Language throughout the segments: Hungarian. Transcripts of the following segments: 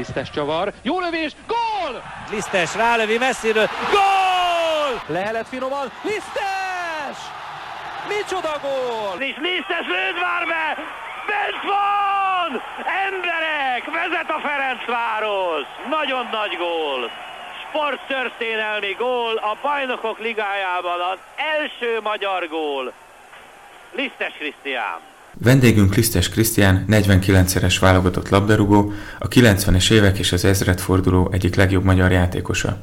Lisztes csavar, jó lövés, gól! Lisztes rálövi messziről, gól! Lehelet finoman, Lisztes! Micsoda gól! És Lisztes lőd már be! Bent van! Emberek! Vezet a Ferencváros! Nagyon nagy gól! Sporttörténelmi gól a Bajnokok Ligájában, az első magyar gól! Lisztes Krisztián. Vendégünk Lisztes Krisztián, 49-szeres válogatott labdarúgó, a 90-es évek és az ezredforduló egyik legjobb magyar játékosa.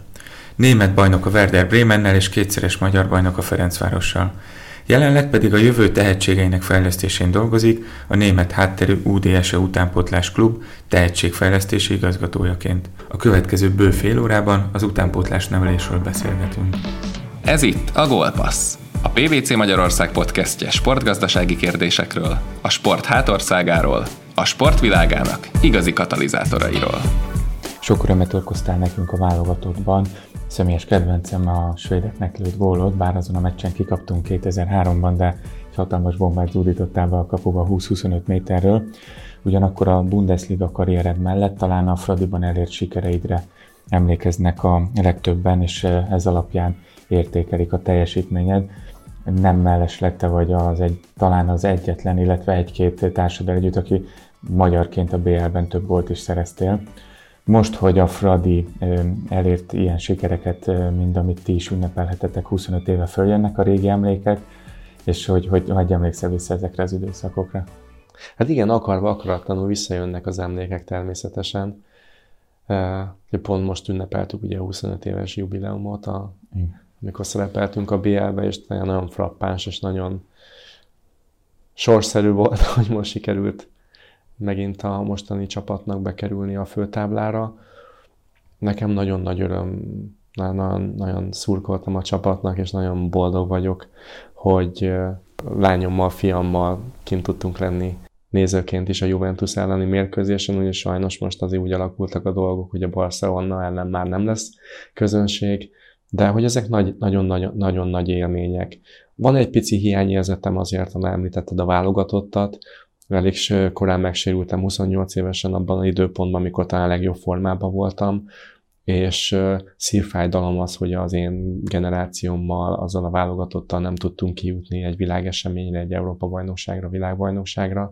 Német bajnok a Werder Bremennel és kétszeres magyar bajnok a Ferencvárossal. Jelenleg pedig a jövő tehetségeinek fejlesztésén dolgozik, a német hátterű UDS utánpótlás klub tehetségfejlesztési igazgatójaként. A következő bő fél órában az utánpótlás nevelésről beszélgetünk. Ez itt a Gólpassz, a PwC Magyarország podcastje sportgazdasági kérdésekről, a sport hátországáról, a sportvilágának igazi katalizátorairól. Sok örömet okoztál nekünk a válogatottban. Személyes kedvencem a svédeknek lőtt gólod, bár azon a meccsen kikaptunk 2003-ban, de hatalmas bombát zúdítottál be a kapuba 20-25 méterről. Ugyanakkor a Bundesliga karriered mellett talán a Fradiban elért sikereidre emlékeznek a legtöbben, és ez alapján értékelik a teljesítményed. Nem mellesleg te vagy talán az egyetlen, illetve egy-két társaddal együtt, aki magyarként a BL-ben több gólt is szereztél. Most, hogy a Fradi elért ilyen sikereket, mint amit ti is ünnepelhetetek, 25 éve följönnek a régi emlékek, és hogy emlékszel vissza ezekre az időszakokra? Hát igen, akarva akaratlanul visszajönnek az emlékek természetesen. Pont most ünnepeltük ugye a 25 éves jubileumot, amikor szerepeltünk a BL-be, és nagyon frappáns és nagyon sorszerű volt, hogy most sikerült megint a mostani csapatnak bekerülni a főtáblára. Nekem nagyon nagy öröm, nagyon szurkoltam a csapatnak, és nagyon boldog vagyok, hogy lányommal, fiammal kint tudtunk lenni nézőként is a Juventus elleni mérkőzésen, úgyhogy sajnos most azért úgy alakultak a dolgok, hogy a Barcelona ellen már nem lesz közönség, de hogy ezek nagyon nagy élmények. Van egy pici hiányérzetem azért, ha említetted a válogatottat, elég korán megsérültem, 28 évesen abban az időpontban, amikor talán legjobb formában voltam, és szívfájdalom az, hogy az én generációmmal, azzal a válogatottal nem tudtunk kijutni egy világeseményre, egy Európa-bajnokságra, világbajnokságra.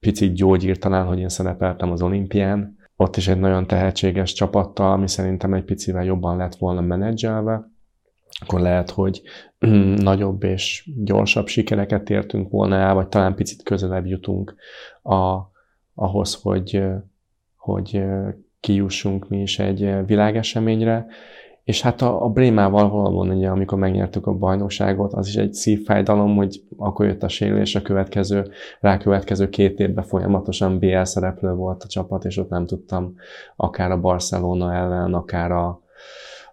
Picit gyógyír talán, hogy én szerepeltem az olimpián. Ott is egy nagyon tehetséges csapattal, ami szerintem egy picivel jobban lett volna menedzselve. Akkor lehet, hogy nagyobb és gyorsabb sikereket értünk volna el, vagy talán picit közelebb jutunk ahhoz, hogy kijussunk mi is egy világeseményre. És hát a Brémával valóban, ugye, amikor megnyertük a bajnokságot, az is egy szívfájdalom, hogy akkor jött a sérülés, a rákövetkező 2 évben folyamatosan BL szereplő volt a csapat, és ott nem tudtam akár a Barcelona ellen, akár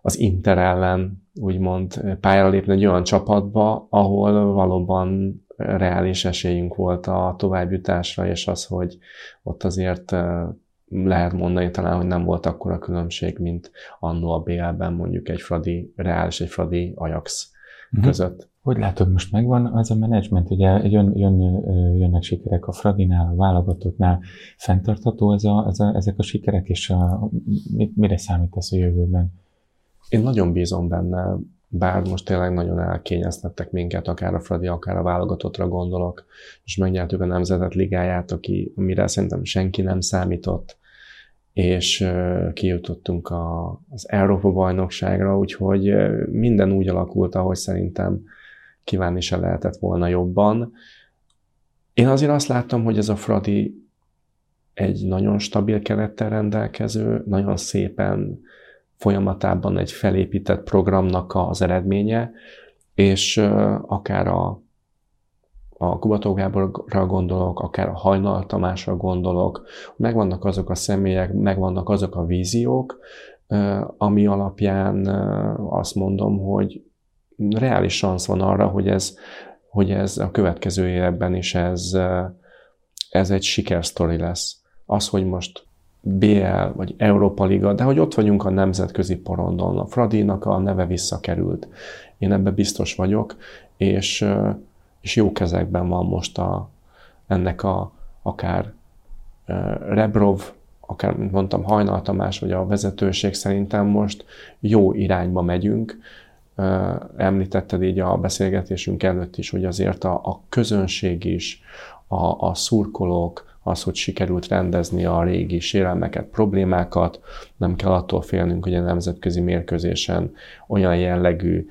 az Inter ellen úgymond pályára lépni egy olyan csapatba, ahol valóban reális esélyünk volt a továbbjutásra, és az, hogy ott azért lehet mondani talán, hogy nem volt akkora különbség, mint annó a BL-ben mondjuk egy Fradi Reál és egy Fradi Ajax között. Hogy látod, most megvan az a menedzsment, ugye jönnek sikerek a Fradinál, a válogatottnál, fenntartható ezek a sikerek, és mire számítasz a jövőben? Én nagyon bízom benne, bár most tényleg nagyon elkényeztettek minket, akár a Fradi, akár a válogatottra gondolok, és megnyertük a Nemzetek Ligáját, amire szerintem senki nem számított, és kijutottunk az Európa-bajnokságra, úgyhogy minden úgy alakult, ahogy szerintem kívánni se lehetett volna jobban. Én azért azt láttam, hogy ez a Fradi egy nagyon stabil kerettel rendelkező, nagyon szépen folyamatában egy felépített programnak az eredménye, és akár a Kubató Gáborra gondolok, akár a Hajnal Tamásra gondolok, megvannak azok a személyek, megvannak azok a víziók, ami alapján azt mondom, hogy reális szansz van arra, hogy ez a következő évben is ez egy sikersztori lesz. Az, hogy most BL vagy Európa Liga, de hogy ott vagyunk a nemzetközi porondon. A Fradinak a neve visszakerült. Én ebben biztos vagyok, és jó kezekben van most ennek akár Rebrov akár, mint mondtam, Hajnal Tamás vagy a vezetőség szerintem most jó irányba megyünk. Említetted így a beszélgetésünk előtt is, hogy azért a közönség is, a szurkolók, az, hogy sikerült rendezni a régi sérelmeket, problémákat, nem kell attól félnünk, hogy a nemzetközi mérkőzésen olyan jellegű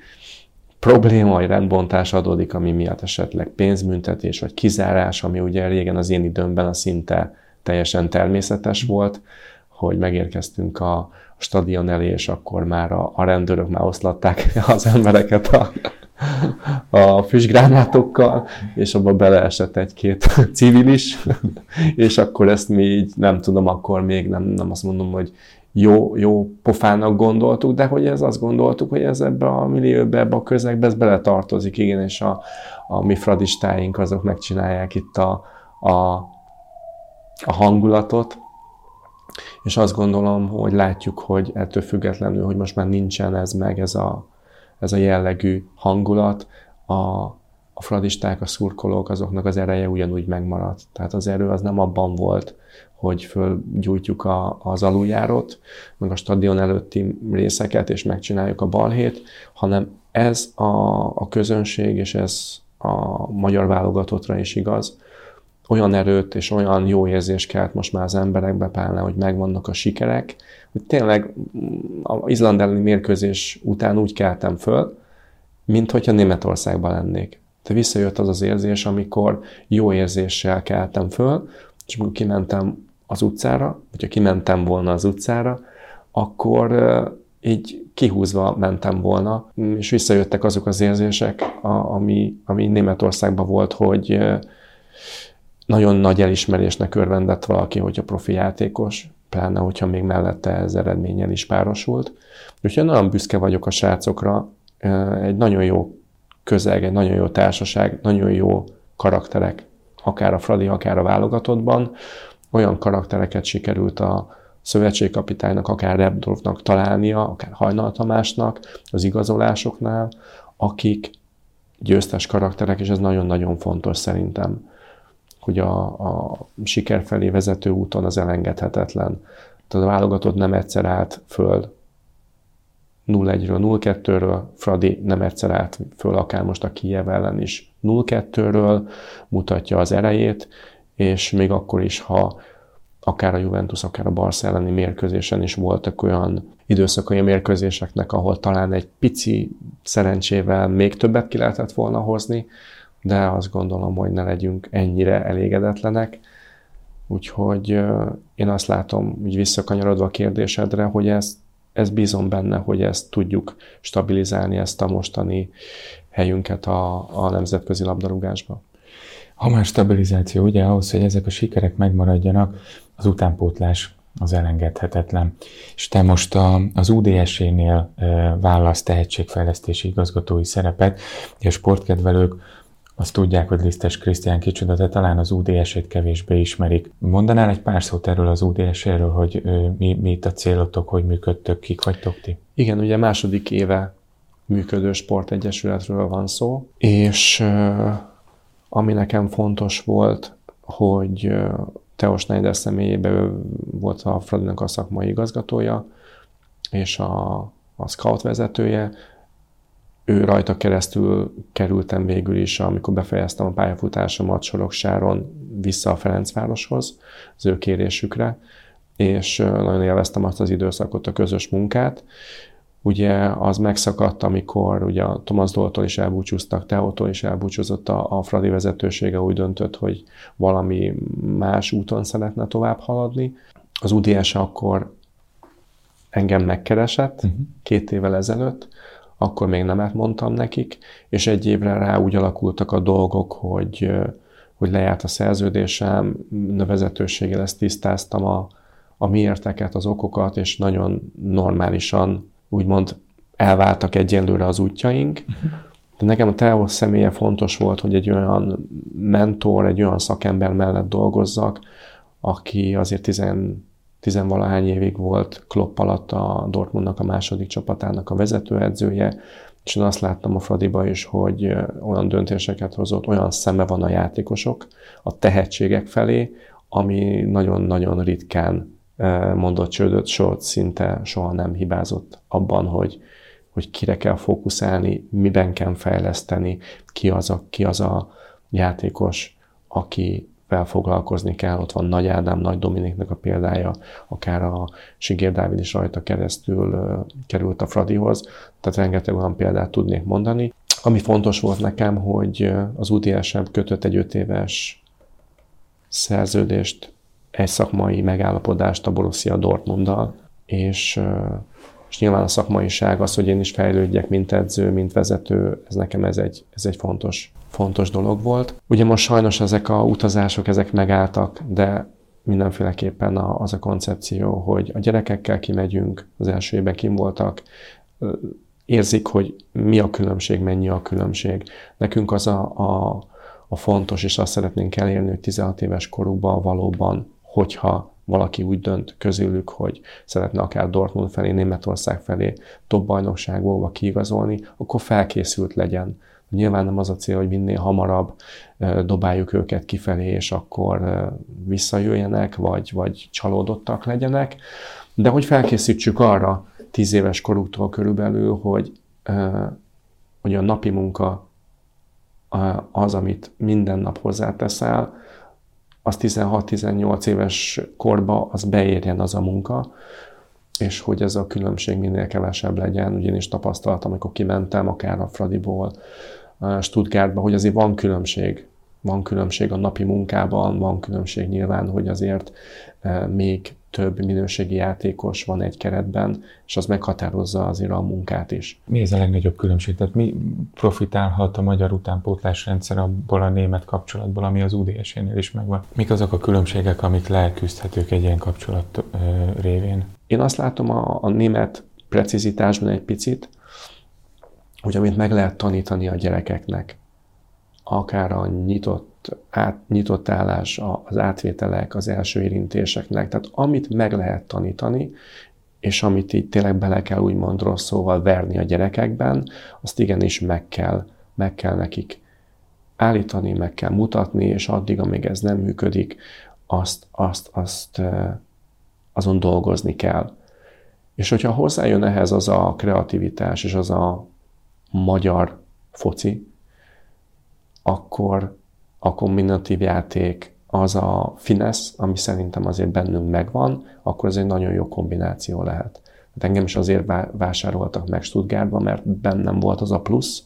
probléma, rendbontás adódik, ami miatt esetleg pénzbüntetés vagy kizárás, ami ugye régen az én időmben a szinte teljesen természetes volt, hogy megérkeztünk a stadion elé, és akkor már a rendőrök már oszlatták az embereket a füstgránátokkal, és abba beleesett egy-két civil is, és akkor ezt mi így, nem tudom, akkor még nem azt mondom, hogy jó pofának gondoltuk, de hogy ez azt gondoltuk, hogy ez ebbe a millióbe, ebbe a közegbe, ez beletartozik, igen, és a mi fradistáink azok megcsinálják itt a hangulatot, és azt gondolom, hogy látjuk, hogy ettől függetlenül, hogy most már nincsen ez meg, ez a jellegű hangulat, a fradisták, a szurkolók, azoknak az ereje ugyanúgy megmaradt. Tehát az erő az nem abban volt, hogy fölgyújtjuk az aluljárót, meg a stadion előtti részeket, és megcsináljuk a balhét, hanem ez a közönség, és ez a magyar válogatottra is igaz, olyan erőt és olyan jó érzés kelt most már az emberekbe, pláne, hogy megvannak a sikerek, hogy tényleg az Izland elleni mérkőzés után úgy keltem föl, mint hogyha Németországban lennék. De visszajött az az érzés, amikor jó érzéssel keltem föl, és amikor kimentem az utcára, hogyha kimentem volna az utcára, akkor így kihúzva mentem volna, és visszajöttek azok az érzések, ami Németországban volt, hogy nagyon nagy elismerésnek örvendett valaki, hogyha profi játékos, pláne, hogyha még mellette ez eredménnyel is párosult. Úgyhogy nagyon büszke vagyok a srácokra, egy nagyon jó közeg, egy nagyon jó társaság, nagyon jó karakterek, akár a Fradi, akár a válogatottban. Olyan karaktereket sikerült a szövetségkapitánynak, akár Rebrovnak találnia, akár Hajnal Tamásnak az igazolásoknál, akik győztes karakterek, és ez nagyon-nagyon fontos szerintem, hogy a siker felé vezető úton az elengedhetetlen. Tehát a válogatott nem egyszer állt föl 0-1-ről, 0-2-ről, Fradi nem egyszer állt föl, akár most a Kijev ellen is 0-2-ről, mutatja az erejét, és még akkor is, ha akár a Juventus, akár a Barca elleni mérkőzésen is voltak olyan időszakai mérkőzéseknek, ahol talán egy pici szerencsével még többet ki lehetett volna hozni, de azt gondolom, hogy ne legyünk ennyire elégedetlenek. Úgyhogy én azt látom, így visszakanyarodva a kérdésedre, hogy ez bízom benne, hogy ezt tudjuk stabilizálni, ezt a mostani helyünket a nemzetközi labdarúgásban. Ha már stabilizáció, ugye ahhoz, hogy ezek a sikerek megmaradjanak, az utánpótlás az elengedhetetlen. És te most az UDS-énél válasz tehetségfejlesztési igazgatói szerepet, a sportkedvelők azt tudják, hogy Lisztes Krisztián kicsoda, de talán az UDS-ét kevésbé ismerik. Mondanál egy pár szót erről az UDS-éről, hogy mi itt a célotok, hogy működtök, kik vagytok ti? Igen, ugye második éve működő sportegyesületről van szó, és ami nekem fontos volt, hogy Teos Neider személyében volt a Fradinak a szakmai igazgatója, és a scout vezetője, ő rajta keresztül kerültem végül is, amikor befejeztem a pályafutásomat Soroksáron vissza a Ferencvároshoz, az ő kérésükre, és nagyon élveztem azt az időszakot, a közös munkát. Ugye az megszakadt, amikor ugye a Thomas Dóltól is elbúcsúztak, Teótól is elbúcsúzott a Fradi vezetősége, úgy döntött, hogy valami más úton szeretne tovább haladni. Az UDS akkor engem megkeresett 2 évvel ezelőtt, akkor még nemet mondtam nekik, és egy évre rá úgy alakultak a dolgok, hogy lejárt a szerződésem, a vezetőséggel ezt tisztáztam, a miérteket, az okokat, és nagyon normálisan, úgymond elváltak egyenlőre az útjaink. De nekem a Teos személye fontos volt, hogy egy olyan mentor, egy olyan szakember mellett dolgozzak, aki azért 10-valahány évig volt Klopp alatt a Dortmundnak a második csapatának a vezetőedzője, és én azt láttam a Fradiba is, hogy olyan döntéseket hozott, olyan szeme van a játékosok, a tehetségek felé, ami nagyon-nagyon ritkán mondott csődöt sort, szinte soha nem hibázott abban, hogy kire kell fókuszálni, miben kell fejleszteni, ki az a játékos, akivel foglalkozni kell. Ott van Nagy Ádám, Nagy Dominiknek a példája, akár a Sigér Dávid is rajta keresztül került a Fradihoz, tehát rengeteg olyan példát tudnék mondani. Ami fontos volt nekem, hogy az UDS-en kötött egy 5 éves szerződést, egy szakmai megállapodást a Borussia Dortmunddal, és nyilván a szakmaiság az, hogy én is fejlődjek, mint edző, mint vezető, ez nekem egy fontos dolog volt. Ugye most sajnos ezek a utazások, ezek megálltak, de mindenféleképpen az a koncepció, hogy a gyerekekkel kimegyünk, az első évben kim voltak, érzik, hogy mi a különbség, mennyi a különbség. Nekünk az a fontos, és azt szeretnénk elérni, hogy 16 éves korukban valóban, hogyha valaki úgy dönt közülük, hogy szeretne akár Dortmund felé, Németország felé top bajnokságból kiigazolni, akkor felkészült legyen. Nyilván nem az a cél, hogy minél hamarabb dobáljuk őket kifelé, és akkor visszajöjjenek, vagy csalódottak legyenek, de hogy felkészítsük arra 10 éves koruktól körülbelül, hogy a napi munka az, amit minden nap hozzáteszel, az 16-18 éves korba az beérjen az a munka, és hogy ez a különbség minél kevesebb legyen. Ugye én is tapasztaltam, amikor kimentem akár a Fradiból Stuttgartba, hogy azért van különbség. Van különbség a napi munkában, van különbség nyilván, hogy azért még több minőségi játékos van egy keretben, és az meghatározza azért a munkát is. Mi ez a legnagyobb különbség? Tehát mi profitálhat a magyar utánpótlás rendszer abból a német kapcsolatból, ami az UDS-énél is megvan? Mik azok a különbségek, amik leküzdhetők egy ilyen kapcsolat révén? Én azt látom a német precizitásban egy picit, hogy amit meg lehet tanítani a gyerekeknek, akár a nyitott állás, az átvételek, az első érintéseknek. Tehát amit meg lehet tanítani, és amit így tényleg bele kell úgymond rossz szóval verni a gyerekekben, azt igenis meg kell nekik állítani, meg kell mutatni, és addig, amíg ez nem működik, azon dolgozni kell. És hogyha hozzájön ehhez az a kreativitás, és az a magyar foci, a kombinatív játék, az a finesz, ami szerintem azért bennünk megvan, akkor ez egy nagyon jó kombináció lehet. Hát engem is azért vásároltak meg Stuttgartba, mert bennem volt az a plusz,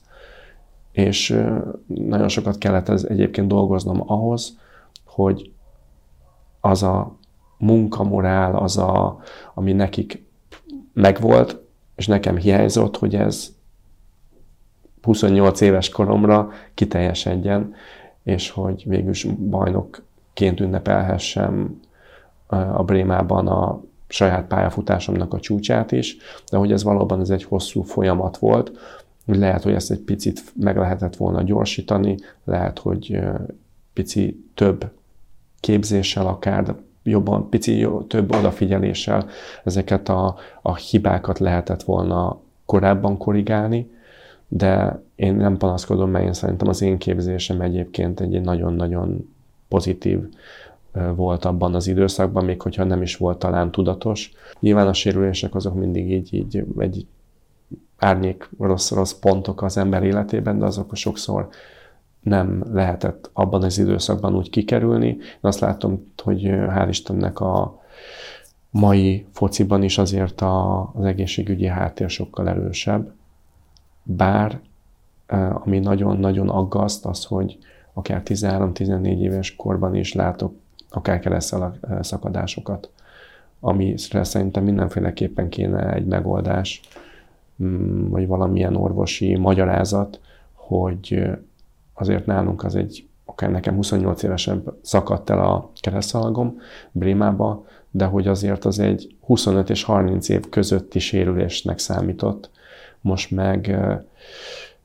és nagyon sokat kellett egyébként dolgoznom ahhoz, hogy az a munkamorál, ami nekik megvolt, és nekem hiányzott, hogy ez 28 éves koromra kiteljesedjen, és hogy végülis bajnokként ünnepelhessem a Brémában a saját pályafutásomnak a csúcsát is, de hogy ez valóban ez egy hosszú folyamat volt, hogy lehet, hogy ezt egy picit meg lehetett volna gyorsítani, lehet, hogy pici több képzéssel akár, jobban, pici több odafigyeléssel ezeket a hibákat lehetett volna korábban korrigálni, de én nem panaszkodom, mert én szerintem az én képzésem egyébként egy nagyon-nagyon pozitív volt abban az időszakban, még hogyha nem is volt talán tudatos. Nyilván a sérülések azok mindig így egy árnyék rossz pontok az ember életében, de azok sokszor nem lehetett abban az időszakban úgy kikerülni. Én azt látom, hogy hál' Istennek a mai fociban is azért az egészségügyi háttér sokkal erősebb, bár ami nagyon-nagyon aggaszt az, hogy akár 13-14 éves korban is látok akár keresztszakadásokat, amire szerintem mindenféleképpen kéne egy megoldás, vagy valamilyen orvosi magyarázat, hogy azért nálunk az egy, akár nekem 28 évesen szakadt el a keresztszalagom Brémába, de hogy azért az egy 25 és 30 év közötti sérülésnek számított. Most meg,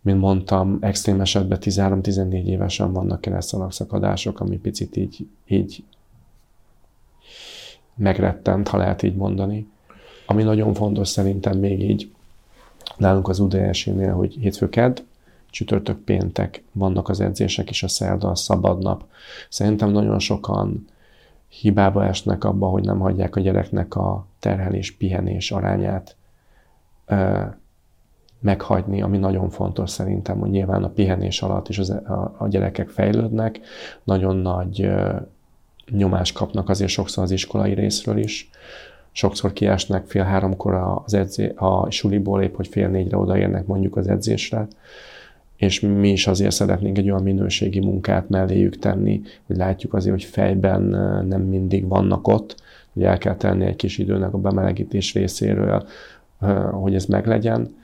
mint mondtam, extrém esetben 13-14 évesen vannak keresztszalagszakadások, ami picit így megrettent, ha lehet így mondani. Ami nagyon fontos szerintem még így nálunk az UDS-nél, hogy hétfő-kedd, csütörtök, péntek vannak az edzések, és a szerda a szabad nap. Szerintem nagyon sokan hibába esnek abba, hogy nem hagyják a gyereknek a terhelés-pihenés arányát meghagyni, ami nagyon fontos szerintem, hogy nyilván a pihenés alatt is a gyerekek fejlődnek, nagyon nagy nyomást kapnak azért sokszor az iskolai részről is, sokszor kiesnek fél háromkor a suliból, épp hogy fél négyre odaérnek mondjuk az edzésre, és mi is azért szeretnénk egy olyan minőségi munkát melléjük tenni, hogy látjuk azért, hogy fejben nem mindig vannak ott, hogy el kell tenni egy kis időnek a bemelegítés részéről, hogy ez meglegyen.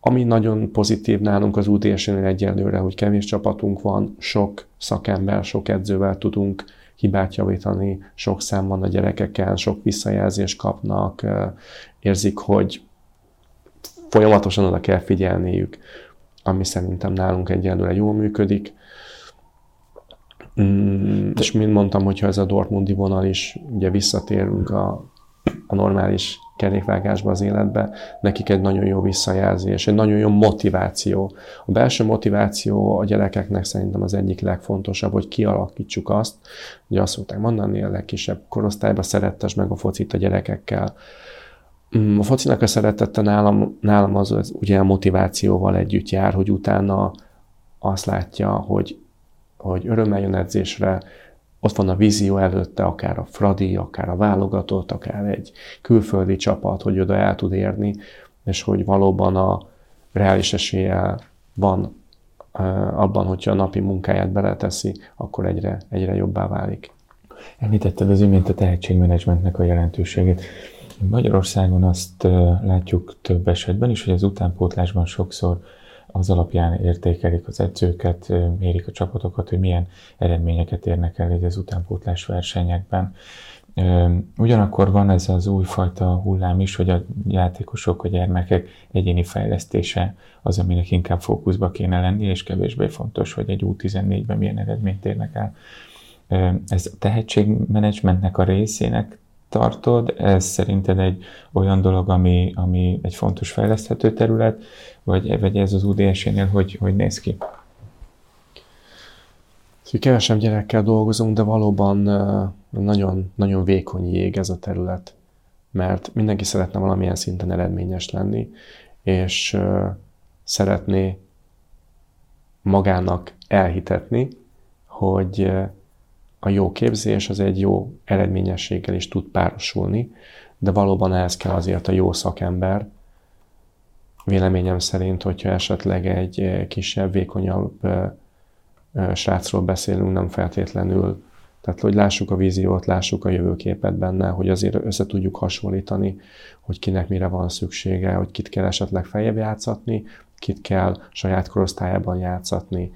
Ami nagyon pozitív nálunk az UDS-nél egyelőre, hogy kevés csapatunk van, sok szakember, sok edzővel tudunk hibát javítani, sok szám van a gyerekeken, sok visszajelzést kapnak, érzik, hogy folyamatosan oda kell figyelniük, ami szerintem nálunk egyelőre jól működik. És mint mondtam, hogyha ez a dortmundi vonal is, ugye visszatérünk a normális kerékvágásba, az életbe, nekik egy nagyon jó visszajelzés, egy nagyon jó motiváció. A belső motiváció a gyerekeknek szerintem az egyik legfontosabb, hogy kialakítsuk azt, hogy azt szokták mondani, a legkisebb korosztályban szerettesd meg a focit a gyerekekkel. A focinak a szeretete nálam az ugye a motivációval együtt jár, hogy utána azt látja, hogy örömmel jön edzésre, ott van a vízió előtte, akár a Fradi, akár a válogatott, akár egy külföldi csapat, hogy oda el tud érni, és hogy valóban a reális esélye van abban, hogyha a napi munkáját beleteszi, akkor egyre jobbá válik. Említetted az imént a tehetségmenedzsmentnek a jelentőségét. Magyarországon azt látjuk több esetben is, hogy az utánpótlásban sokszor az alapján értékelik az edzőket, mérik a csapatokat, hogy milyen eredményeket érnek el így az utánpótlás versenyekben. Ugyanakkor van ez az újfajta hullám is, hogy a játékosok, a gyermekek egyéni fejlesztése az, aminek inkább fókuszba kéne lenni, és kevésbé fontos, hogy egy U14-ben milyen eredményt érnek el. Ez a tehetségmenedzsmentnek a részének tartod? Ez szerinted egy olyan dolog, ami egy fontos fejleszthető terület, vagy ez az UDS-nél hogy néz ki? Kevesebb gyerekkel dolgozunk, de valóban nagyon, nagyon vékony jég ez a terület, mert mindenki szeretne valamilyen szinten eredményes lenni, és szeretné magának elhitetni, hogy a jó képzés az egy jó eredményességgel is tud párosulni, de valóban ehhez kell azért a jó szakember. Véleményem szerint, hogyha esetleg egy kisebb, vékonyabb srácról beszélünk, nem feltétlenül. Tehát, hogy lássuk a víziót, lássuk a jövőképet benne, hogy azért össze tudjuk hasonlítani, hogy kinek mire van szüksége, hogy kit kell esetleg feljebb játszatni, kit kell saját korosztályában játszatni.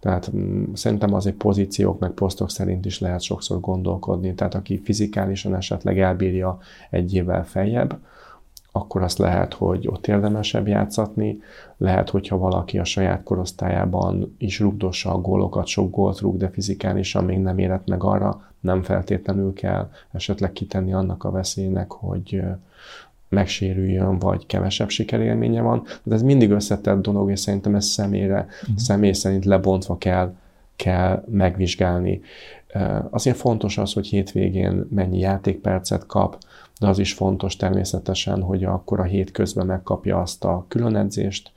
Tehát szerintem azért pozíciók meg posztok szerint is lehet sokszor gondolkodni. Tehát aki fizikálisan esetleg elbírja egy évvel feljebb, akkor azt lehet, hogy ott érdemesebb játszatni. Lehet, hogyha valaki a saját korosztályában is rugdossa a gólokat, sok gólt rúg, de fizikálisan még nem érett meg arra, nem feltétlenül kell esetleg kitenni annak a veszélynek, hogy megsérüljön, vagy kevesebb sikerélménye van, de ez mindig összetett dolog, és szerintem ezt személy szerint lebontva kell megvizsgálni. Azért fontos az, hogy hétvégén mennyi játékpercet kap, de az is fontos természetesen, hogy akkor a hétközben megkapja azt a különedzést,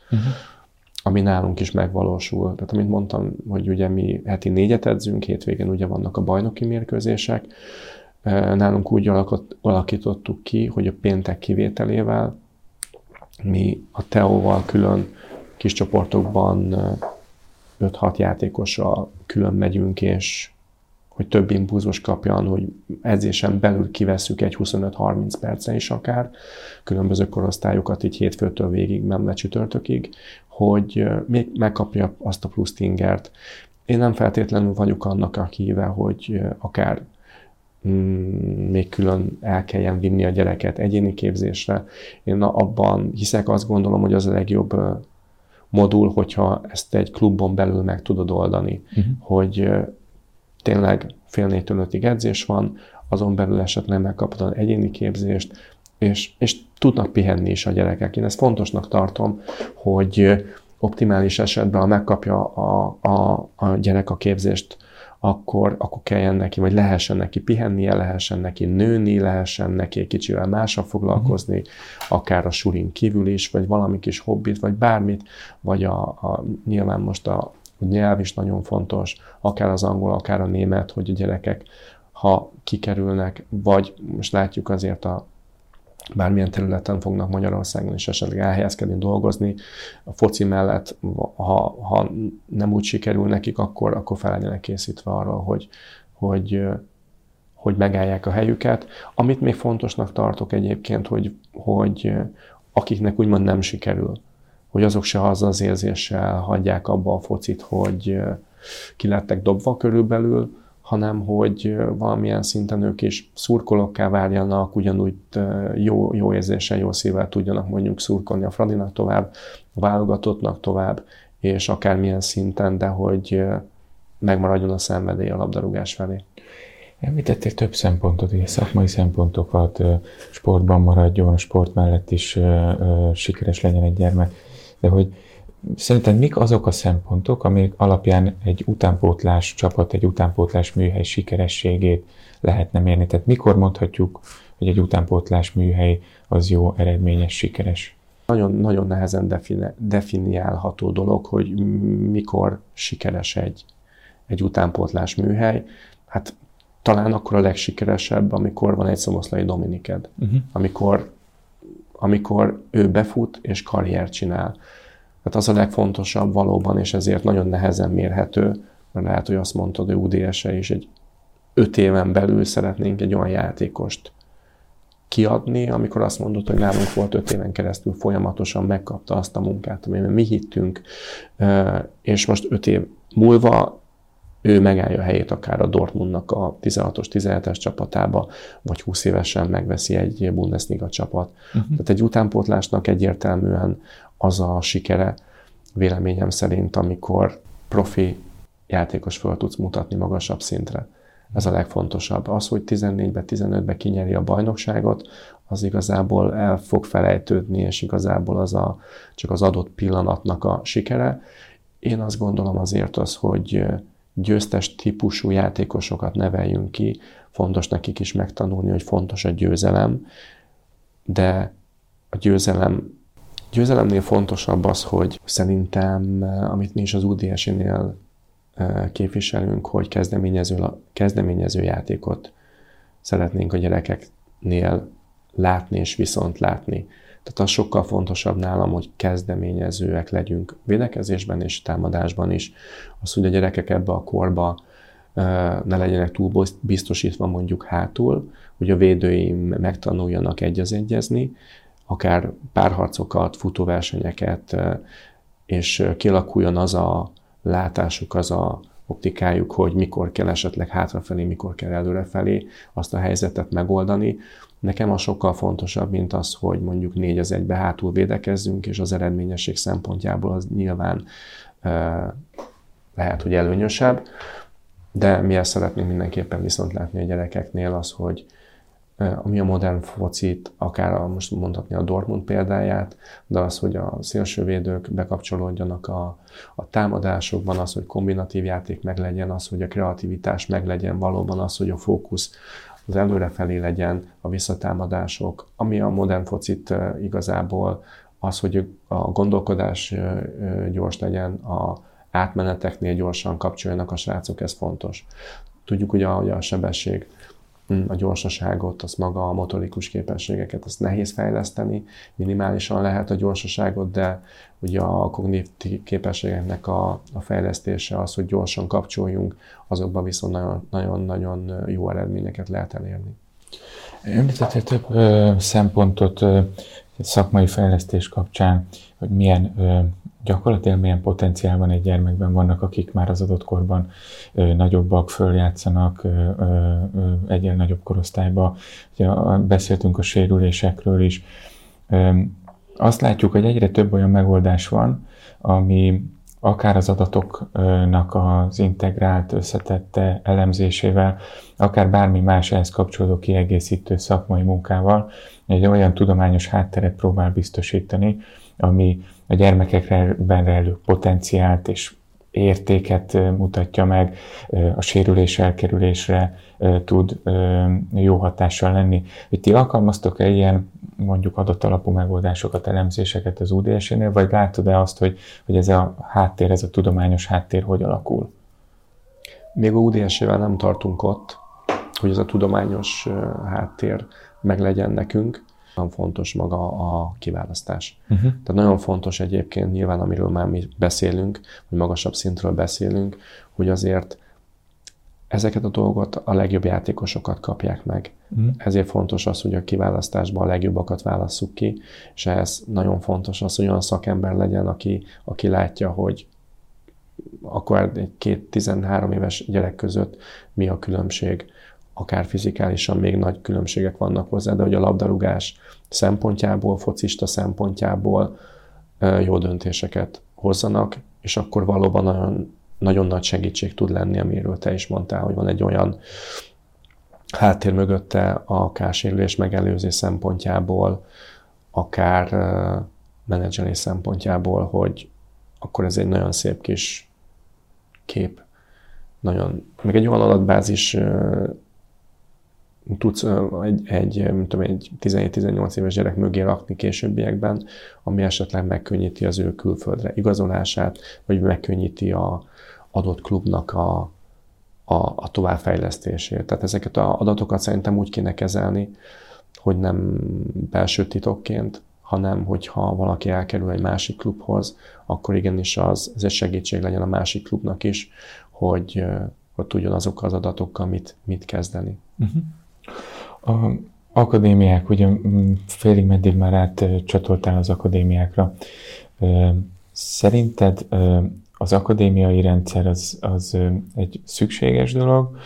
ami nálunk is megvalósul. Tehát amint mondtam, hogy ugye mi heti 4-et edzünk, hétvégén ugye vannak a bajnoki mérkőzések, nálunk úgy alakítottuk ki, hogy a péntek kivételével mi a Teóval külön kis csoportokban 5-6 játékosra külön megyünk, és hogy több impulzus kapjan, hogy edzésen belül kivesszük egy 25-30 percre is akár, különböző korosztályokat így hétfőtől végig, menve csütörtökig, hogy még megkapja azt a plusz ingert. Én nem feltétlenül vagyok annak a híve, hogy akár még külön el kelljen vinni a gyereket egyéni képzésre. Én abban hiszek, azt gondolom, hogy az a legjobb modul, hogyha ezt egy klubon belül meg tudod oldani, hogy tényleg fél 4-5-ig edzés van, azon belül esetleg megkapod egyéni képzést, és tudnak pihenni is a gyerekek. Én ezt fontosnak tartom, hogy optimális esetben megkapja a gyerek a képzést, akkor kelljen neki, vagy lehessen neki pihennie, lehessen neki nőni, lehessen neki egy kicsivel mással foglalkozni, akár a sulin kívül is, vagy valami kis hobbit, vagy bármit, vagy nyilván most a nyelv is nagyon fontos, akár az angol, akár a német, hogy a gyerekek, ha kikerülnek, vagy most látjuk azért bármilyen területen fognak Magyarországon is esetleg elhelyezkedni, dolgozni. A foci mellett, ha nem úgy sikerül nekik, akkor fel legyenek készítve arra, hogy megállják a helyüket. Amit még fontosnak tartok egyébként, hogy akiknek úgymond nem sikerül, hogy azok se azzal az érzéssel hagyják abba a focit, hogy ki lettek dobva körülbelül, hanem hogy valamilyen szinten ők is szurkolókká váljanak, ugyanúgy jó érzéssel, jó szívvel tudjanak mondjuk szurkolni a Fradinak tovább, a válogatottnak tovább, és akármilyen szinten, de hogy megmaradjon a szenvedély a labdarúgás felé. Említettél több szempontot, ugye szakmai szempontokat, sportban maradjon, a sport mellett is sikeres legyen egy gyermek, de hogy szerintem mik azok a szempontok, amik alapján egy utánpótlás csapat, egy utánpótlás műhely sikerességét lehetne mérni? Tehát mikor mondhatjuk, hogy egy utánpótlás műhely az jó, eredményes, sikeres? Nagyon, nagyon nehezen definiálható dolog, hogy mikor sikeres egy utánpótlás műhely. Hát talán akkor a legsikeresebb, amikor van egy Szoboszlai Dominiked, amikor ő befut és karriert csinál. Tehát az a legfontosabb valóban, és ezért nagyon nehezen mérhető, mert lehet, hogy azt mondtad, hogy UDS-e is egy 5 éven belül szeretnénk egy olyan játékost kiadni, amikor azt mondod, hogy nálunk volt 5 éven keresztül folyamatosan megkapta azt a munkát, amiben mi hittünk, és most 5 év múlva ő megállja a helyét akár a Dortmundnak a 16-os, 17-es csapatába, vagy 20 évesen megveszi egy Bundesliga csapat. Tehát egy utánpótlásnak egyértelműen az a sikere, véleményem szerint, amikor profi játékos föl tudsz mutatni magasabb szintre. Ez a legfontosabb. Az, hogy 14-be, 15-be kinyeri a bajnokságot, az igazából el fog felejtődni, és igazából az csak az adott pillanatnak a sikere. Én azt gondolom azért az, hogy győztes típusú játékosokat neveljünk ki, fontos nekik is megtanulni, hogy fontos a győzelem, de a győzelemnél fontosabb az, hogy szerintem, amit mi is az UDS-nél képviselünk, hogy kezdeményező játékot szeretnénk a gyerekeknél látni és viszont látni. Tehát az sokkal fontosabb nálam, hogy kezdeményezőek legyünk védekezésben és támadásban is. Az, hogy a gyerekek ebbe a korba ne legyenek túl biztosítva mondjuk hátul, hogy a védőim megtanuljanak egyezni, akár párharcokat, futóversenyeket, és kialakuljon az a látásuk, az a optikájuk, hogy mikor kell esetleg hátrafelé, mikor kell előrefelé azt a helyzetet megoldani. Nekem az sokkal fontosabb, mint az, hogy mondjuk 4-1-be hátul védekezzünk, és az eredményesség szempontjából az nyilván lehet, hogy előnyösebb, de mi ezt szeretnénk mindenképpen viszont látni a gyerekeknél az, hogy ami a modern focit, akár most mondhatni a Dortmund példáját, de az, hogy a szélsővédők bekapcsolódjanak a támadásokban, az, hogy kombinatív játék meglegyen, az, hogy a kreativitás meglegyen valóban, az, hogy a fókusz az előrefelé legyen, a visszatámadások. Ami a modern focit igazából az, hogy a gondolkodás gyors legyen, a átmeneteknél gyorsan kapcsoljanak a srácok, ez fontos. Tudjuk ugye, hogy a sebesség, a gyorsaságot, az maga a motorikus képességeket, azt nehéz fejleszteni, minimálisan lehet a gyorsaságot, de ugye a kognitív képességeknek a fejlesztése az, hogy gyorsan kapcsoljunk, azokban viszont nagyon-nagyon jó eredményeket lehet elérni. Említettél több szempontot szakmai fejlesztés kapcsán, hogy milyen gyakorlatilag milyen potenciálban egy gyermekben vannak, akik már az adott korban nagyobbak, följátszanak egyre nagyobb korosztályba. Ugye, beszéltünk a sérülésekről is. Azt látjuk, hogy egyre több olyan megoldás van, ami akár az adatoknak az integrált, összetette elemzésével, akár bármi más ehhez kapcsolódó kiegészítő szakmai munkával egy olyan tudományos hátteret próbál biztosítani, ami a gyermekekben rejlő potenciált és értéket mutatja meg, a sérülés elkerülésre tud jó hatással lenni. Hogy ti alkalmaztok-e ilyen mondjuk adatalapú megoldásokat, elemzéseket az UDS-nél, vagy látod-e azt, hogy ez a háttér, ez a tudományos háttér hogy alakul? Még a UDS-ével nem tartunk ott, hogy ez a tudományos háttér meglegyen nekünk. Nagyon fontos maga a kiválasztás. Tehát nagyon fontos egyébként, nyilván amiről már mi beszélünk, hogy magasabb szintről beszélünk, hogy azért ezeket a dolgot a legjobb játékosokat kapják meg. Ezért fontos az, hogy a kiválasztásban a legjobbakat válasszuk ki, és ehhez nagyon fontos az, hogy olyan szakember legyen, aki látja, hogy akkor egy 2-13 éves gyerek között mi a különbség. Akár fizikálisan még nagy különbségek vannak hozzá, de hogy a labdarúgás szempontjából, focista szempontjából jó döntéseket hozzanak, és akkor valóban nagyon, nagyon nagy segítség tud lenni, amiről te is mondtál, hogy van egy olyan háttér mögötte, akár sérülés megelőzés szempontjából, akár menedzselés szempontjából, hogy akkor ez egy nagyon szép kis kép. Nagyon, meg egy olyan adatbázis tudsz egy 17-18 éves gyerek mögé rakni későbbiekben, ami esetleg megkönnyíti az ő külföldre igazolását, vagy megkönnyíti az adott klubnak a továbbfejlesztését. Tehát ezeket az adatokat szerintem úgy kéne kezelni, hogy nem belső titokként, hanem hogyha valaki elkerül egy másik klubhoz, akkor igenis ez egy segítség legyen a másik klubnak is, hogy tudjon azokkal az adatokkal mit kezdeni. A akadémiák, ugye félig meddig már átcsatoltál az akadémiákra. Szerinted az akadémiai rendszer az egy szükséges dolog,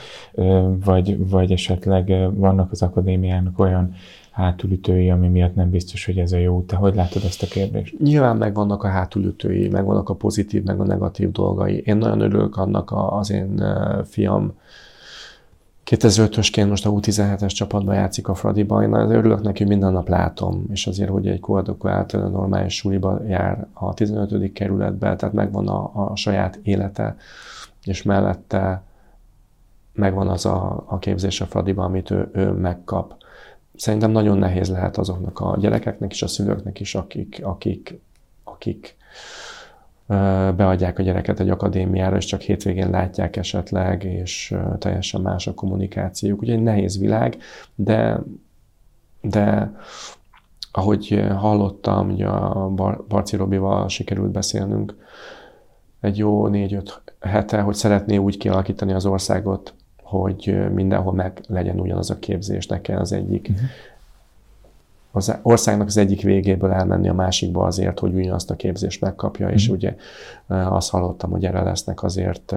vagy esetleg vannak az akadémiának olyan hátulütői, ami miatt nem biztos, hogy ez a jó út? Hogy látod ezt a kérdést? Nyilván megvannak a hátulütői, megvannak a pozitív, meg a negatív dolgai. Én nagyon örülök annak, az én fiam 2005-ösként most a U17-es csapatban játszik a Fradiban. Én nagyon örülök neki, minden nap látom, és azért, hogy egy Kubató által normális suliba jár a 15. kerületben, tehát megvan a saját élete, és mellette megvan az a képzés a Fradiban, amit ő megkap. Szerintem nagyon nehéz lehet azoknak a gyerekeknek és a szülőknek is, akik beadják a gyereket egy akadémiára, és csak hétvégén látják esetleg, és teljesen más a kommunikációk. Ugye egy nehéz világ, de ahogy hallottam, ugye a Barci Robival sikerült beszélnünk egy jó 4-5 hete, hogy szeretné úgy kialakítani az országot, hogy mindenhol meg legyen ugyanaz a képzés, nekem az egyik. Az országnak az egyik végéből elmenni a másikba azért, hogy ugyanazt a képzést megkapja, és ugye azt hallottam, hogy erre lesznek azért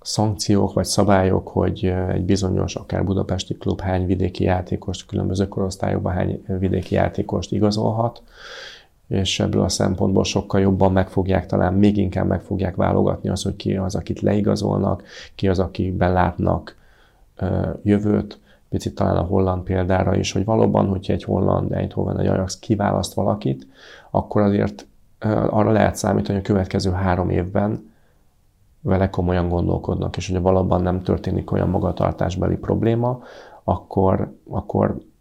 szankciók vagy szabályok, hogy egy bizonyos, akár budapesti klub hány vidéki játékost, különböző korosztályokban hány vidéki játékost igazolhat, és ebből a szempontból sokkal jobban még inkább meg fogják válogatni az, hogy ki az, akit leigazolnak, ki az, akiben látnak jövőt, picit talán a holland példára is, hogy valóban, hogyha egy holland, egy Ajax kiválaszt valakit, akkor azért arra lehet számítani, hogy a következő 3 évben vele komolyan gondolkodnak, és hogyha valóban nem történik olyan magatartásbeli probléma, akkor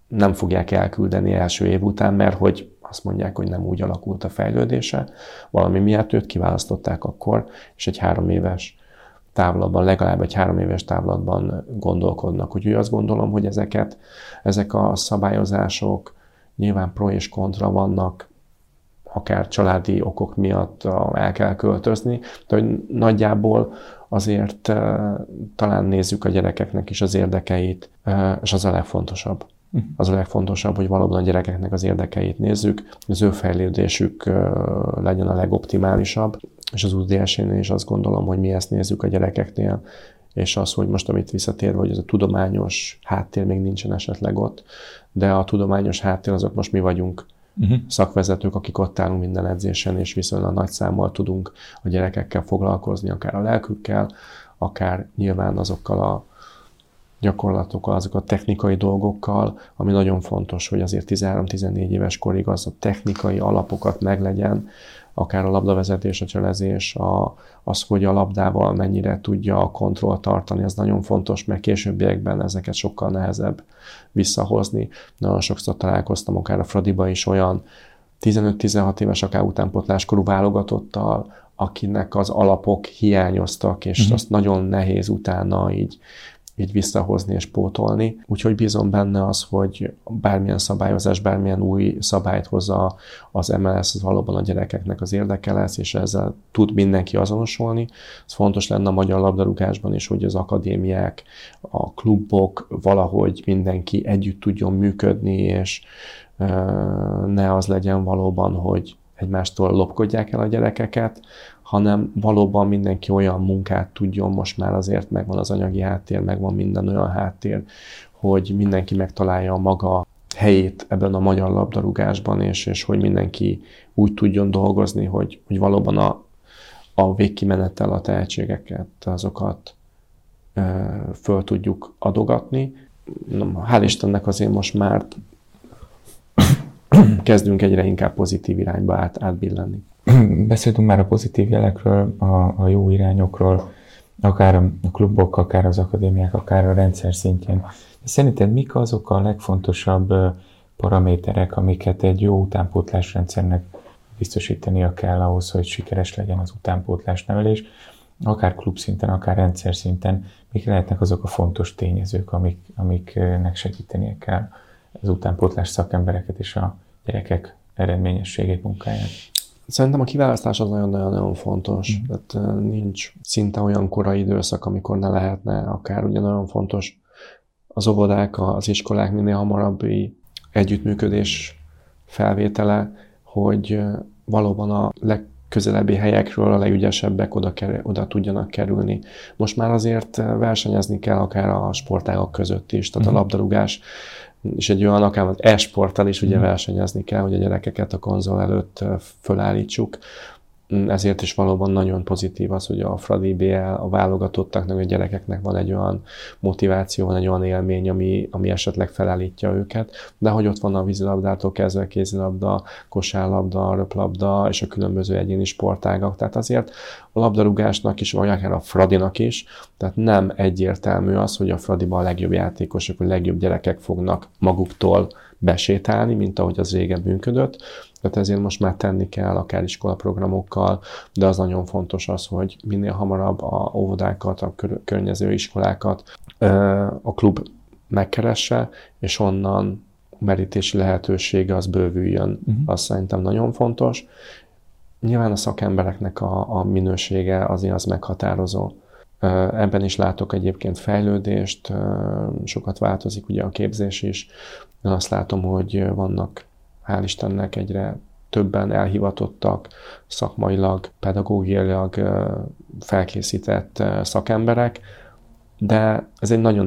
nem fogják elküldeni első év után, mert hogy azt mondják, hogy nem úgy alakult a fejlődése, valami miatt őt kiválasztották akkor, és egy 3 éves távlatban, legalább egy 3 éves távlatban gondolkodnak. Úgyhogy azt gondolom, hogy ezek a szabályozások nyilván pro és kontra vannak, akár családi okok miatt el kell költözni, de hogy nagyjából azért talán nézzük a gyerekeknek is az érdekeit, és az a legfontosabb. Az a legfontosabb, hogy valóban a gyerekeknek az érdekeit nézzük, az ő fejlődésük legyen a legoptimálisabb, és az UDS-nél is azt gondolom, hogy mi ezt nézzük a gyerekeknél, és az, hogy most amit visszatérve, hogy ez a tudományos háttér még nincsen esetleg ott, de a tudományos háttér azok most mi vagyunk, szakvezetők, akik ott állunk minden edzésen, és viszonylag nagy számmal tudunk a gyerekekkel foglalkozni, akár a lelkükkel, akár nyilván azokkal a gyakorlatokkal, azok a technikai dolgokkal, ami nagyon fontos, hogy azért 13-14 éves korig az a technikai alapokat meglegyen, akár a labdavezetés, a cselezés, az, hogy a labdával mennyire tudja a kontroll tartani, az nagyon fontos, mert későbbiekben ezeket sokkal nehezebb visszahozni. Nagyon sokszor találkoztam, akár a Fradiba is olyan 15-16 éves, akár utánpotláskorú válogatottal, akinek az alapok hiányoztak, és azt nagyon nehéz utána így visszahozni és pótolni. Úgyhogy bízom benne az, hogy bármilyen szabályozás, bármilyen új szabályt hozza az MLS, az valóban a gyerekeknek az érdeke lesz, és ezzel tud mindenki azonosulni. Ez fontos lenne a magyar labdarúgásban is, hogy az akadémiák, a klubok valahogy mindenki együtt tudjon működni, és ne az legyen valóban, hogy egymástól lopkodják el a gyerekeket, hanem valóban mindenki olyan munkát tudjon, most már azért megvan az anyagi háttér, megvan minden olyan háttér, hogy mindenki megtalálja a maga helyét ebben a magyar labdarúgásban, és hogy mindenki úgy tudjon dolgozni, hogy valóban a végkimenettel a tehetségeket, azokat föl tudjuk adogatni. Hál' Istennek azért most már kezdünk egyre inkább pozitív irányba átbillenni. Beszéltünk már a pozitív jelekről, a jó irányokról, akár a klubok, akár az akadémiák, akár a rendszer szintjén. Szerinted mik azok a legfontosabb paraméterek, amiket egy jó utánpótlás rendszernek biztosítania kell ahhoz, hogy sikeres legyen az utánpótlás nevelés, akár klubszinten, akár rendszer szinten, mik lehetnek azok a fontos tényezők, amiknek segítenie kell az utánpótlás szakembereket és a gyerekek eredményességét, munkáját? Szerintem a kiválasztás az nagyon-nagyon fontos. Tehát nincs szinte olyan korai időszak, amikor ne lehetne, akár ugye nagyon fontos az óvodák, az iskolák minél hamarabbi együttműködés felvétele, hogy valóban a legközelebbi helyekről a legügyesebbek oda tudjanak kerülni. Most már azért versenyezni kell akár a sportágak között is, tehát a labdarúgás és egy olyan, akár az e-sporttal is ugye versenyezni kell, hogy a gyerekeket a konzol előtt fölállítsuk. Ezért is valóban nagyon pozitív az, hogy a Fradi BL, a válogatottaknak, a gyerekeknek van egy olyan motiváció, egy olyan élmény, ami esetleg felállítja őket, de hogy ott van a vízilabdától kezdve kézilabda, kosárlabda, röplabda és a különböző egyéni sportágak. Tehát azért a labdarúgásnak is, vagy akár a Fradinak is, tehát nem egyértelmű az, hogy a Fradiban a legjobb játékosok, a legjobb gyerekek fognak maguktól besétálni, mint ahogy az régen működött. Tehát ezért most már tenni kell akár iskolaprogramokkal, de az nagyon fontos az, hogy minél hamarabb a óvodákat, a környező iskolákat a klub megkeresse, és onnan merítési lehetősége az bővüljön. Az szerintem nagyon fontos. Nyilván a szakembereknek a minősége azért az meghatározó. Ebben is látok egyébként fejlődést, sokat változik ugye a képzés is. Én azt látom, hogy vannak, hál' Istennek, egyre többen elhivatottak, szakmailag, pedagógiailag felkészített szakemberek, de ez egy nagyon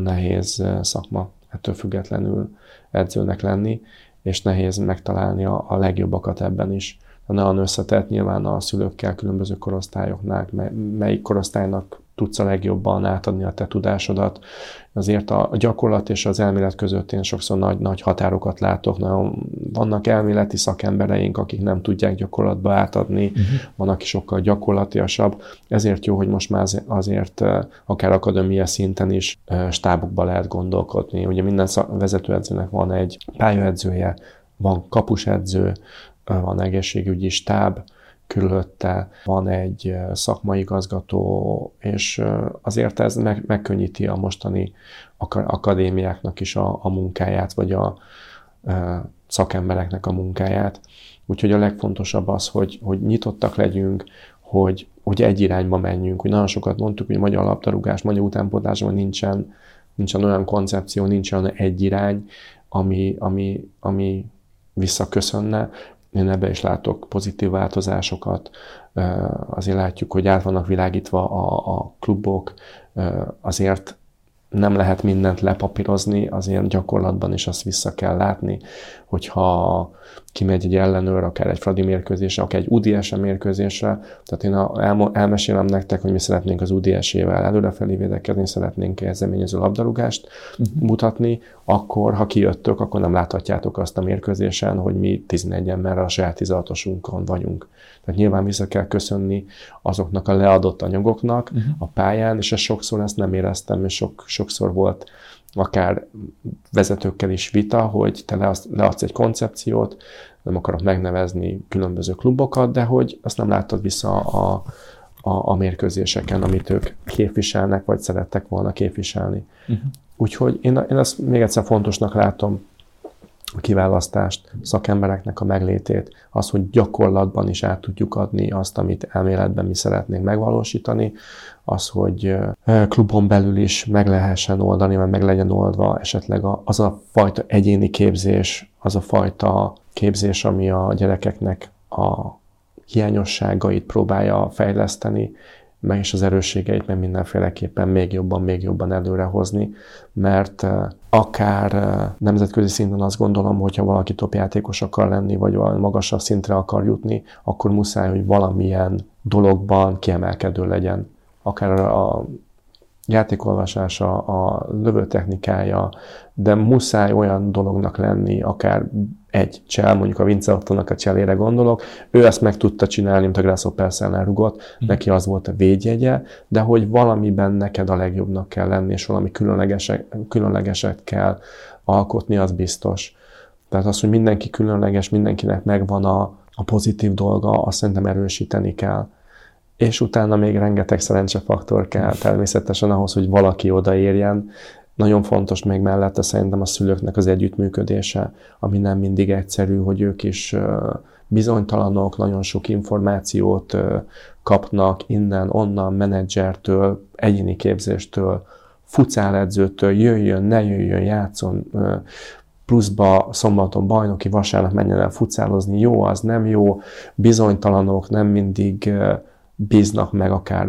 nehéz szakma, ettől függetlenül edzőnek lenni, és nehéz megtalálni a legjobbakat ebben is. Nagyon összetett nyilván a szülőkkel, különböző korosztályoknál, melyik korosztálynak tudsz a legjobban átadni a te tudásodat. Azért a gyakorlat és az elmélet között én sokszor nagy határokat látok. Vannak elméleti szakembereink, akik nem tudják gyakorlatba átadni, van, aki sokkal gyakorlatiasabb. Ezért jó, hogy most már azért akár akadémia szinten is stábokba lehet gondolkodni. Ugye minden vezetőedzőnek van egy pályaedzője, van kapusedző, van egészségügyi stáb körülötte, van egy szakmai igazgató, és azért ez megkönnyíti a mostani akadémiáknak is a munkáját, vagy a szakembereknek a munkáját. Úgyhogy a legfontosabb az, hogy nyitottak legyünk, hogy egy irányba menjünk. Úgy nagyon sokat mondtuk, hogy magyar labdarúgás, magyar utánpótlásban nincsen olyan koncepció, nincsen egy irány, ami visszaköszönne. Én ebben is látok pozitív változásokat, azért látjuk, hogy át vannak világítva a klubok, azért nem lehet mindent lepapírozni, azért gyakorlatban is azt vissza kell látni, hogyha kimegy egy ellenőr, akár egy Fradi mérkőzésre, akár egy UDS mérkőzésre. Tehát én elmesélem nektek, hogy mi szeretnénk az UDS-ével előrefelé védekezni, szeretnénk kezdeményező labdarúgást mutatni, akkor ha kijöttök, akkor nem láthatjátok azt a mérkőzésen, hogy mi 11 emberrel a saját 16-osunkon vagyunk. Tehát nyilván vissza kell köszönni azoknak a leadott anyagoknak a pályán, és ezt sokszor ezt nem éreztem, és sokszor volt akár vezetőkkel is vita, hogy te leadsz egy koncepciót, nem akarok megnevezni különböző klubokat, de hogy azt nem látod vissza a mérkőzéseken, amit ők képviselnek, vagy szerettek volna képviselni. Úgyhogy én ezt még egyszer fontosnak látom, a kiválasztást, szakembereknek a meglétét, az, hogy gyakorlatban is át tudjuk adni azt, amit elméletben mi szeretnénk megvalósítani, az, hogy klubon belül is meg lehessen oldani, vagy meg legyen oldva esetleg az a fajta egyéni képzés, az a fajta képzés, ami a gyerekeknek a hiányosságait próbálja fejleszteni, meg is az erősségeit, meg mindenféleképpen még jobban előrehozni, mert akár nemzetközi szinten azt gondolom, hogyha valaki topjátékos akar lenni, vagy valami magasabb szintre akar jutni, akkor muszáj, hogy valamilyen dologban kiemelkedő legyen. Akár a játékolvasása, a lövőtechnikája, de muszáj olyan dolognak lenni, akár egy csel, mondjuk a Vince Ottonak a cselére gondolok, ő ezt meg tudta csinálni, mint a Grasshopper-szel elrugott, neki az volt a védjegye, de hogy valamiben neked a legjobbnak kell lenni, és valami különlegeset kell alkotni, az biztos. Tehát az, hogy mindenki különleges, mindenkinek megvan a pozitív dolga, azt szerintem erősíteni kell. És utána még rengeteg szerencsefaktor kell természetesen ahhoz, hogy valaki odaérjen. Nagyon fontos még mellette szerintem a szülőknek az együttműködése, ami nem mindig egyszerű, hogy ők is bizonytalanok, nagyon sok információt kapnak innen, onnan, menedzsertől, egyéni képzéstől, futszáledzőtől, jöjjön, ne jöjjön, játszon, pluszba szombaton bajnoki, vasárnap menjen el futszálozni, jó az, nem jó, bizonytalanok, nem mindig bíznak meg akár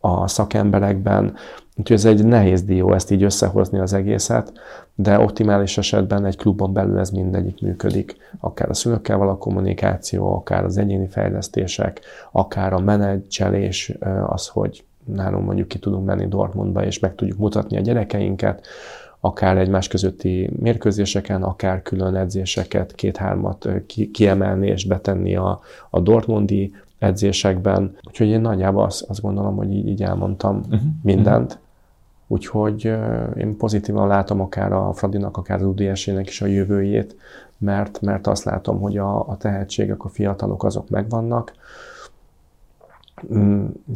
a szakemberekben. Úgyhogy ez egy nehéz dió, ezt így összehozni az egészet, de optimális esetben egy klubon belül ez mindegyik működik. Akár a szülőkkel való kommunikáció, akár az egyéni fejlesztések, akár a menedzselés, az, hogy nálunk mondjuk ki tudunk menni Dortmundba, és meg tudjuk mutatni a gyerekeinket, akár egymás közötti mérkőzéseken, akár külön edzéseket, 2-3-at kiemelni és betenni a dortmundi edzésekben. Úgyhogy én nagyjából azt gondolom, hogy így elmondtam mindent. Úgyhogy én pozitívan látom akár a Fradinak, akár az UDS-ének is a jövőjét, mert azt látom, hogy a tehetségek, a fiatalok azok megvannak.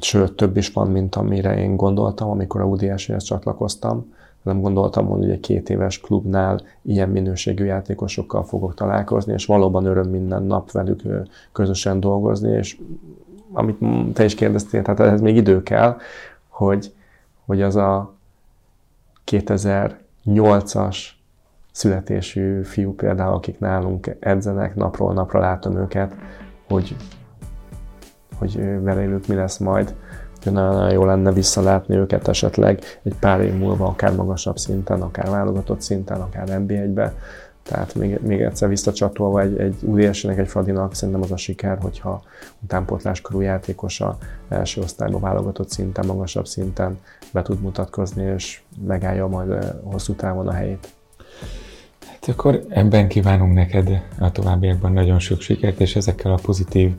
Sőt, több is van, mint amire én gondoltam, amikor a UDS-éhez csatlakoztam. Nem gondoltam, hogy egy 2 éves klubnál ilyen minőségű játékosokkal fogok találkozni, és valóban öröm minden nap velük közösen dolgozni, és amit te is kérdeztél, tehát ez még idő kell, hogy az a 2008-as születésű fiú például, akik nálunk edzenek, napról napra látom őket, hogy velük mi lesz majd. Nagyon jó lenne visszalátni őket esetleg egy pár év múlva, akár magasabb szinten, akár válogatott szinten, akár NB1-be. Tehát még egyszer visszacsatolva egy UDS-nek, egy Fradinak szerintem az a siker, hogyha utánpótláskorú játékosa első osztályba, válogatott szinten, magasabb szinten be tud mutatkozni, és megállja majd hosszú távon a helyét. Hát akkor ebben kívánunk neked a továbbiakban nagyon sok sikert, és ezekkel a pozitív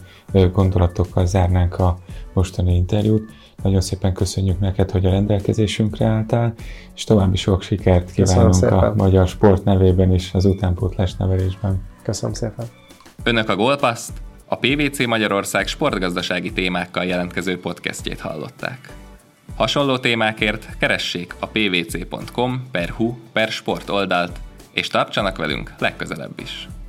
gondolatokkal zárnánk a mostani interjút. Nagyon szépen köszönjük neked, hogy a rendelkezésünkre álltál, és további sok sikert kívánunk a magyar sport nevében és az utánpótlás nevelésben. Köszönöm szépen! Önök a Gólpaszt, a PwC Magyarország sportgazdasági témákkal jelentkező podcastjét hallották. Hasonló témákért keressék a pwc.com/hu/sport oldalt, és tartsanak velünk legközelebb is!